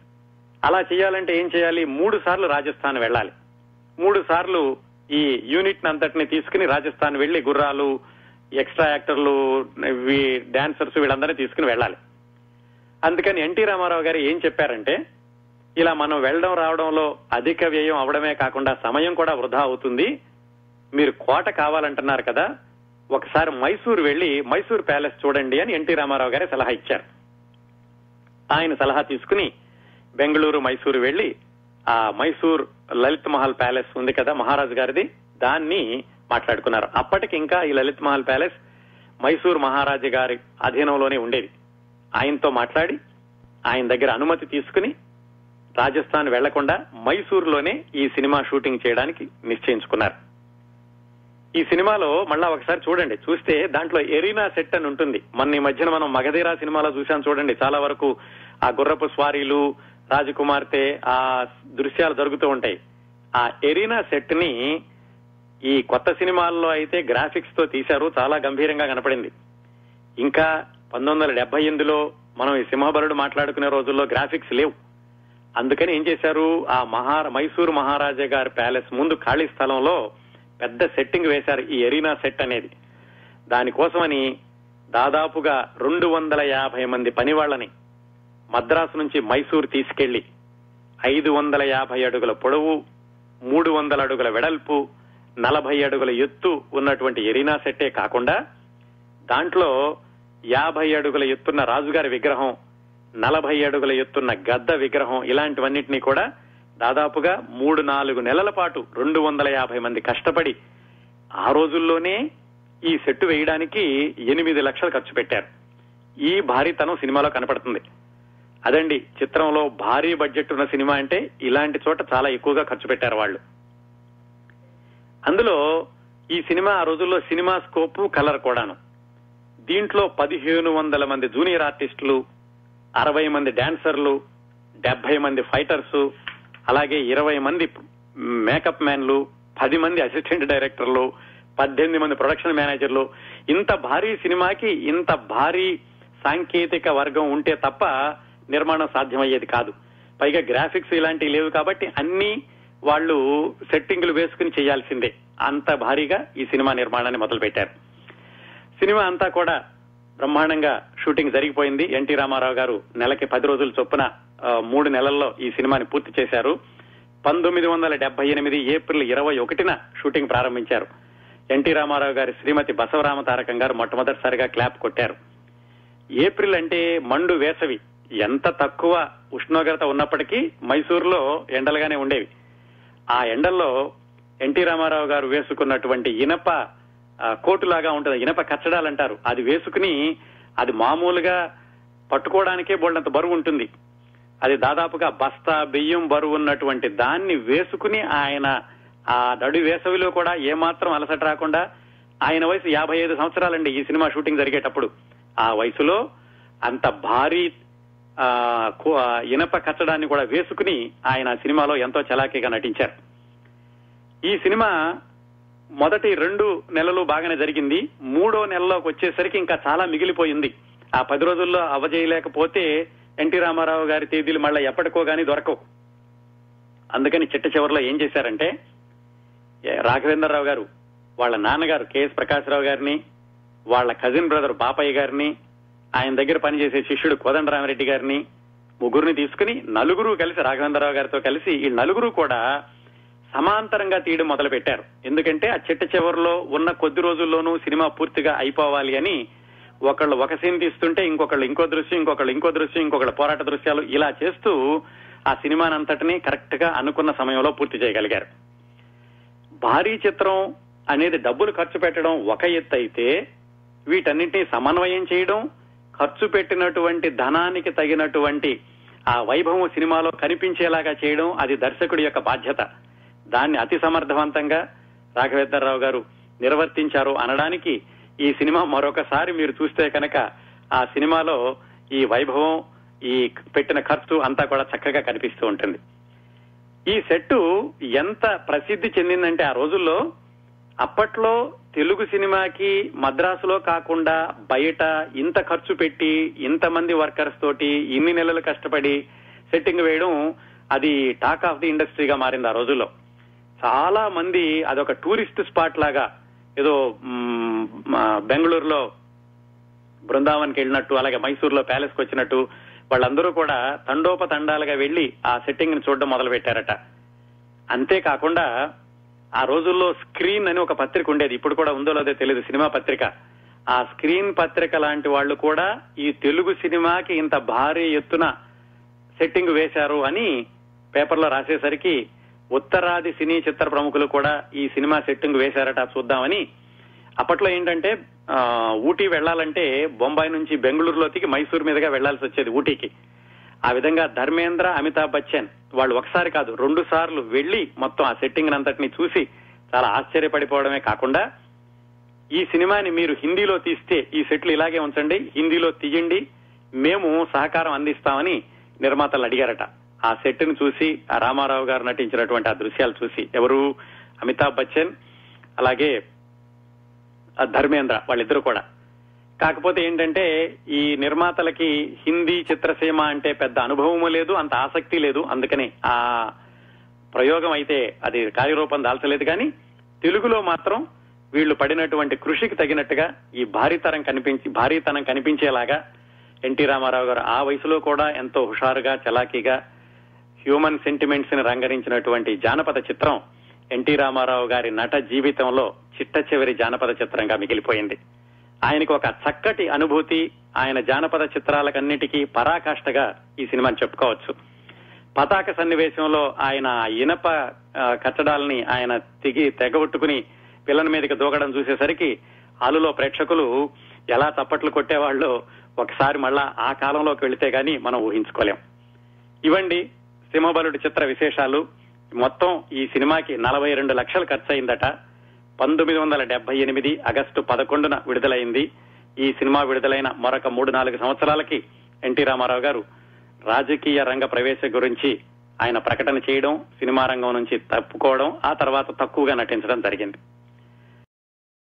అలా చేయాలంటే ఏం చేయాలి? 3 సార్లు రాజస్థాన్ వెళ్ళాలి. 3 సార్లు ఈ యూనిట్ అంతటిని తీసుకుని రాజస్థాన్ వెళ్లి గుర్రాలు, ఎక్స్ట్రా యాక్టర్లు, డాన్సర్స్ వీళ్ళందరినీ తీసుకుని వెళ్ళాలి. అందుకని ఎన్టీ రామారావు గారు ఏం చెప్పారంటే, ఇలా మనం వెళ్ళడం రావడంలో అధిక వ్యయం అవడమే కాకుండా సమయం కూడా వృధా అవుతుంది. మీరు కోట కావాలంటున్నారు కదా, ఒకసారి మైసూరు వెళ్లి మైసూర్ ప్యాలెస్ చూడండి అని ఎన్టీ రామారావు గారే సలహా ఇచ్చారు. ఆయన సలహా తీసుకుని బెంగళూరు, మైసూరు వెళ్లి ఆ మైసూర్ లలిత్ మహల్ ప్యాలెస్ ఉంది కదా మహారాజు గారిది, దాన్ని మాట్లాడుకున్నారు. అప్పటికి ఇంకా ఈ లలిత్ మహల్ ప్యాలెస్ మైసూర్ మహారాజు గారి అధీనంలోనే ఉండేది. ఆయనతో మాట్లాడి ఆయన దగ్గర అనుమతి తీసుకుని రాజస్థాన్ వెళ్లకుండా మైసూరులోనే ఈ సినిమా షూటింగ్ చేయడానికి నిశ్చయించుకున్నారు. ఈ సినిమాలో మళ్ళా ఒకసారి చూడండి, చూస్తే దాంట్లో ఎరీనా సెట్ అని ఉంటుంది. మన ఈ మధ్యన మనం మగధీరా సినిమాలో చూసాం చూడండి, చాలా వరకు ఆ గుర్రపు స్వారీలు, రాజకుమార్తె, ఆ దృశ్యాలు జరుగుతూ ఉంటాయి. ఆ ఎరీనా సెట్ ని ఈ కొత్త సినిమాల్లో అయితే గ్రాఫిక్స్ తో తీశారు, చాలా గంభీరంగా కనపడింది. ఇంకా 1978లో మనం ఈ సింహబలుడు మాట్లాడుకునే రోజుల్లో గ్రాఫిక్స్ లేవు. అందుకని ఏం చేశారు, ఆ మైసూరు మహారాజా గారి ప్యాలెస్ ముందు ఖాళీ స్థలంలో పెద్ద సెట్టింగ్ వేశారు, ఈ ఎరీనా సెట్ అనేది. దానికోసమని దాదాపుగా 250 మంది పనివాళ్లని మద్రాసు నుంచి మైసూరు తీసుకెళ్లి 550 అడుగుల పొడవు, 300 అడుగుల వెడల్పు, 40 అడుగుల ఎత్తు ఉన్నటువంటి ఎరీనా సెట్టే కాకుండా దాంట్లో 50 అడుగుల ఎత్తున్న రాజుగారి విగ్రహం, 40 అడుగుల ఎత్తున్న గద్ద విగ్రహం, ఇలాంటివన్నింటినీ కూడా దాదాపుగా 3-4 నెలల పాటు 250 మంది కష్టపడి ఆ రోజుల్లోనే ఈ సెట్ వేయడానికి 8 లక్షలు ఖర్చు పెట్టారు. ఈ భారీతనం సినిమాలో కనపడుతుంది. అదండి చిత్రంలో భారీ బడ్జెట్ ఉన్న సినిమా అంటే ఇలాంటి చోట చాలా ఎక్కువగా ఖర్చు పెట్టారు వాళ్ళు. అందులో ఈ సినిమా ఆ రోజుల్లో సినిమా స్కోప్, కలర్ కూడాను. దీంట్లో 1500 మంది జూనియర్ ఆర్టిస్టులు, 60 మంది డాన్సర్లు, 70 మంది ఫైటర్స్, అలాగే 20 మంది మేకప్ మ్యాన్లు, 10 మంది అసిస్టెంట్ డైరెక్టర్లు, 18 మంది ప్రొడక్షన్ మేనేజర్లు. ఇంత భారీ సినిమాకి ఇంత భారీ సాంకేతిక వర్గం ఉంటే తప్ప నిర్మాణం సాధ్యమయ్యేది కాదు. పైగా గ్రాఫిక్స్ ఇలాంటివి లేవు కాబట్టి అన్ని వాళ్ళు సెట్టింగ్లు వేసుకుని చేయాల్సిందే. అంత భారీగా ఈ సినిమా నిర్మాణాన్ని మొదలుపెట్టారు. సినిమా అంతా కూడా బ్రహ్మాండంగా షూటింగ్ జరిగిపోయింది. ఎన్టీ రామారావు గారు నెలకి 10 రోజుల చొప్పున 3 నెలల్లో ఈ సినిమాని పూర్తి చేశారు. 1978 ఏప్రిల్ 21న షూటింగ్ ప్రారంభించారు. ఎన్టీ రామారావు గారి శ్రీమతి బసవరామ తారకం గారు మొట్టమొదటిసారిగా క్లాప్ కొట్టారు. ఏప్రిల్ అంటే మండు వేసవి, ఎంత తక్కువ ఉష్ణోగ్రత ఉన్నప్పటికీ మైసూరులో ఎండలుగానే ఉండేవి. ఆ ఎండల్లో ఎన్టీ రామారావు గారు వేసుకున్నటువంటి ఇనప కోటులాగా ఉంటుంది, ఇనప కచ్చడాలంటారు, అది వేసుకుని, అది మామూలుగా పట్టుకోవడానికే బోల్డంత బరువు ఉంటుంది, అది దాదాపుగా బస్తా బియ్యం బరువు ఉన్నటువంటి దాన్ని వేసుకుని ఆయన ఆ నడు వేసవిలో కూడా ఏమాత్రం అలసట రాకుండా, ఆయన వయసు 55 సంవత్సరాలండి ఈ సినిమా షూటింగ్ జరిగేటప్పుడు, ఆ వయసులో అంత భారీ ఇనప కట్టడాన్ని కూడా వేసుకుని ఆయన సినిమాలో ఎంతో చలాకీగా నటించారు. ఈ సినిమా మొదటి 2 నెలలు బాగానే జరిగింది. 3వ నెలలోకి వచ్చేసరికి ఇంకా చాలా మిగిలిపోయింది. ఆ 10 రోజుల్లో అవజేయలేకపోతే ఎన్టీ రామారావు గారి తేదీలు మళ్ళీ ఎప్పటికోగాని దొరకవు. అందుకని చిట్ట చివరిలో ఏం చేశారంటే, రాఘవేంద్రరావు గారు వాళ్ళ నాన్నగారు కేఎస్ ప్రకాశరావు గారిని, వాళ్ళ కజిన్ బ్రదర్ బాపయ్య గారిని, ఆయన దగ్గర పనిచేసే శిష్యుడు కోదండరామరెడ్డి గారిని, ముగ్గురిని తీసుకుని నలుగురు కలిసి, రాఘవేంద్రరావు గారితో కలిసి ఈ నలుగురు కూడా సమాంతరంగా తీయడం మొదలు పెట్టారు. ఎందుకంటే ఆ చిట్ట చివరిలో ఉన్న కొద్ది రోజుల్లోనూ సినిమా పూర్తిగా అయిపోవాలి అని ఒకళ్ళు ఒక సీన్ తీస్తుంటే ఇంకొకళ్ళు ఇంకో దృశ్యం, ఇంకొకళ్ళు ఇంకో దృశ్యం, ఇంకొకళ్ళ పోరాట దృశ్యాలు, ఇలా చేస్తూ ఆ సినిమానంతటినీ కరెక్ట్ గా అనుకున్న సమయంలో పూర్తి చేయగలిగారు. భారీ చిత్రం అనేది డబ్బులు ఖర్చు పెట్టడం ఒక ఎత్తు అయితే, వీటన్నింటినీ సమన్వయం చేయడం, ఖర్చు పెట్టినటువంటి ధనానికి తగినటువంటి ఆ వైభవం సినిమాలో కనిపించేలాగా చేయడం, అది దర్శకుడి యొక్క బాధ్యత. దాన్ని అతి సమర్థవంతంగా రాఘవేంద్రరావు గారు నిర్వర్తించారు అనడానికి ఈ సినిమా మరొకసారి మీరు చూస్తే కనుక ఆ సినిమాలో ఈ వైభవం, ఈ పెట్టిన ఖర్చు అంతా కూడా చక్కగా కనిపిస్తూ ఉంటుంది. ఈ సెట్టు ఎంత ప్రసిద్ధి చెందిందంటే ఆ రోజుల్లో, అప్పట్లో తెలుగు సినిమాకి మద్రాసులో కాకుండా బయట ఇంత ఖర్చు పెట్టి ఇంతమంది వర్కర్స్ తోటి ఇన్ని నెలలు కష్టపడి సెట్టింగ్ వేయడం అది టాక్ ఆఫ్ ది ఇండస్ట్రీగా మారింది. ఆ రోజుల్లో చాలా మంది అదొక టూరిస్ట్ స్పాట్ లాగా, ఏదో బెంగళూరులో బృందావన్కి వెళ్ళినట్టు, అలాగే మైసూర్లో ప్యాలెస్కి వచ్చినట్టు వాళ్ళందరూ కూడా తండోపతండాలుగా వెళ్లి ఆ సెట్టింగ్ ని చూడడం మొదలు పెట్టారట. అంతేకాకుండా ఆ రోజుల్లో స్క్రీన్ అని ఒక పత్రిక ఉండేది, ఇప్పుడు కూడా ఉందో లేదో తెలియదు, సినిమా పత్రిక. ఆ స్క్రీన్ పత్రిక లాంటి వాళ్ళు కూడా ఈ తెలుగు సినిమాకి ఇంత భారీ ఎత్తున సెట్టింగ్ వేశారు అని పేపర్లో రాసేసరికి ఉత్తరాది సినీ చిత్ర ప్రముఖులు కూడా ఈ సినిమా సెట్టింగ్ వేశారట చూద్దామని. అప్పట్లో ఏంటంటే ఊటీ వెళ్లాలంటే బొంబాయి నుంచి బెంగళూరులోకి మైసూర్ మీదుగా వెళ్లాల్సి వచ్చేది ఊటీకి. ఆ విధంగా ధర్మేంద్ర, అమితాబ్ బచ్చన్ వాళ్ళు ఒకసారి కాదు 2 సార్లు వెళ్లి మొత్తం ఆ సెట్టింగ్ అంతటిని చూసి చాలా ఆశ్చర్యపడిపోవడమే కాకుండా, ఈ సినిమాని మీరు హిందీలో తీస్తే ఈ సెట్లు ఇలాగే ఉంచండి, హిందీలో తీయండి, మేము సహకారం అందిస్తామని నిర్మాతలు అడిగారట. ఆ సెట్ ను చూసి, ఆ రామారావు గారు నటించినటువంటి ఆ దృశ్యాలు చూసి, ఎవరు అమితాబ్ బచ్చన్ అలాగే ధర్మేంద్ర వాళ్ళిద్దరు కూడా. కాకపోతే ఏంటంటే ఈ నిర్మాతలకి హిందీ చిత్రసీమ అంటే పెద్ద అనుభవము లేదు, అంత ఆసక్తి లేదు, అందుకని ఆ ప్రయోగం అయితే అది కార్యరూపం దాల్చలేదు. కానీ తెలుగులో మాత్రం వీళ్లు పడినటువంటి కృషికి తగినట్టుగా ఈ భారీతనం కనిపించేలాగా ఎన్టీ రామారావు గారు ఆ వయసులో కూడా ఎంతో హుషారుగా, చలాకీగా హ్యూమన్ సెంటిమెంట్స్ ని రంగరించినటువంటి జానపద చిత్రం ఎన్టీ రామారావు గారి నట జీవితంలో చిట్ట చివరి జానపద చిత్రంగా మిగిలిపోయింది. ఆయనకు ఒక చక్కటి అనుభూతి, ఆయన జానపద చిత్రాలకన్నిటికీ పరాకాష్ఠగా ఈ సినిమాని చెప్పుకోవచ్చు. పతాక సన్నివేశంలో ఆయన ఇనప కట్టడాలని ఆయన తెగొట్టుకుని పిల్లల మీదకి దూకడం చూసేసరికి అలులో ప్రేక్షకులు ఎలా తప్పట్లు కొట్టేవాళ్ళు ఒకసారి మళ్ళా ఆ కాలంలోకి వెళితే గాని మనం ఊహించుకోలేం. ఇవండి సింహబలుడు చిత్ర విశేషాలు. మొత్తం ఈ సినిమాకి 42 లక్షలు ఖర్చయిందట. 1978 ఆగస్టు 11న విడుదలైంది. ఈ సినిమా విడుదలైన మరొక 3-4 సంవత్సరాలకి ఎన్టీ రామారావు గారు రాజకీయ రంగ ప్రవేశం గురించి ఆయన ప్రకటన చేయడం, సినిమా రంగం నుంచి తప్పుకోవడం, ఆ తర్వాత తక్కువగా నటించడం జరిగింది.